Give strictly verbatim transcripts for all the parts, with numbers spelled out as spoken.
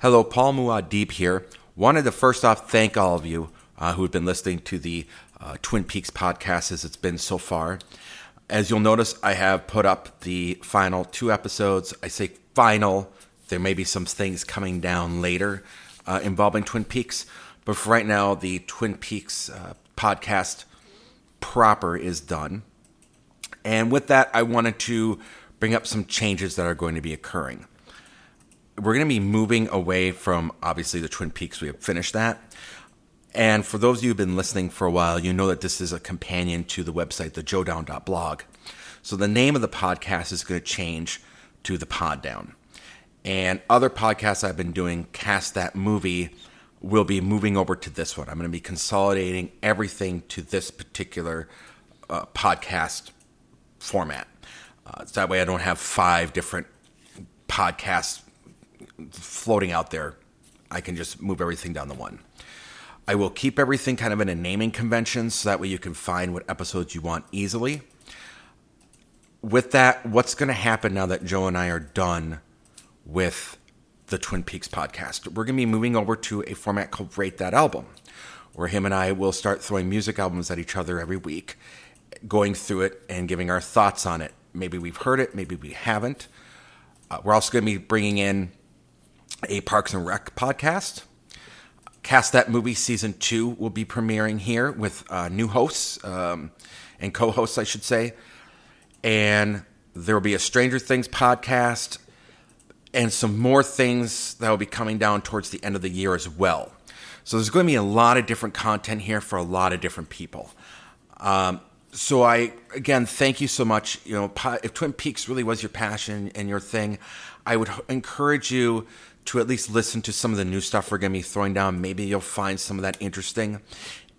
Hello, Paul Muaddeep here. Wanted to first off thank all of you uh, who have been listening to the uh, Twin Peaks podcast as it's been so far. As you'll notice, I have put up the final two episodes. I say final. There may be some things coming down later uh, involving Twin Peaks. But for right now, the Twin Peaks uh, podcast proper is done. And with that, I wanted to bring up some changes that are going to be occurring. We're going to be moving away from, obviously, the Twin Peaks. We have finished that. And for those of you who've been listening for a while, you know that this is a companion to the website, the pod down dot blog. So the name of the podcast is going to change to The Pod Down. And other podcasts I've been doing, Cast That Movie, will be moving over to this one. I'm going to be consolidating everything to this particular uh, podcast format. Uh, so that way I don't have five different podcasts floating out there. I can just move everything down to one. I will keep everything kind of in a naming convention, so that way you can find what episodes you want easily. With that, what's going to happen now that Joe and I are done with the Twin Peaks podcast? We're going to be moving over to a format called Rate That Album, where him and I will start throwing music albums at each other every week, going through it and giving our thoughts on it. Maybe we've heard it, maybe we haven't. Uh, we're also going to be bringing in a Parks and Rec podcast. Cast That Movie Season two will be premiering here with uh, new hosts um, and co-hosts, I should say. And there will be a Stranger Things podcast and some more things that will be coming down towards the end of the year as well. So there's going to be a lot of different content here for a lot of different people. Um, so I, again, thank you so much. You know, if Twin Peaks really was your passion and your thing, I would encourage you to at least listen to some of the new stuff we're going to be throwing down. Maybe you'll find some of that interesting.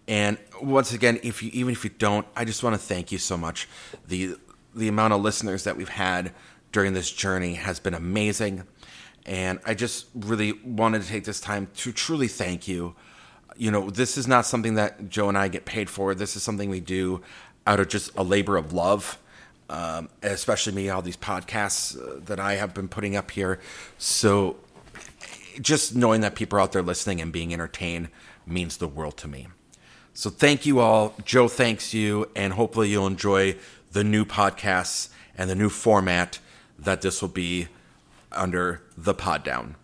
And once again, if you even if you don't, I just want to thank you so much. The the amount of listeners that we've had during this journey has been amazing. And I just really wanted to take this time to truly thank you. You know, this is not something that Joe and I get paid for. This is something we do out of just a labor of love. Um, especially me, all these podcasts uh, that I have been putting up here. So just knowing that people are out there listening and being entertained means the world to me. So thank you all. Joe thanks you, and hopefully you'll enjoy the new podcasts and the new format that this will be under The Pod Down.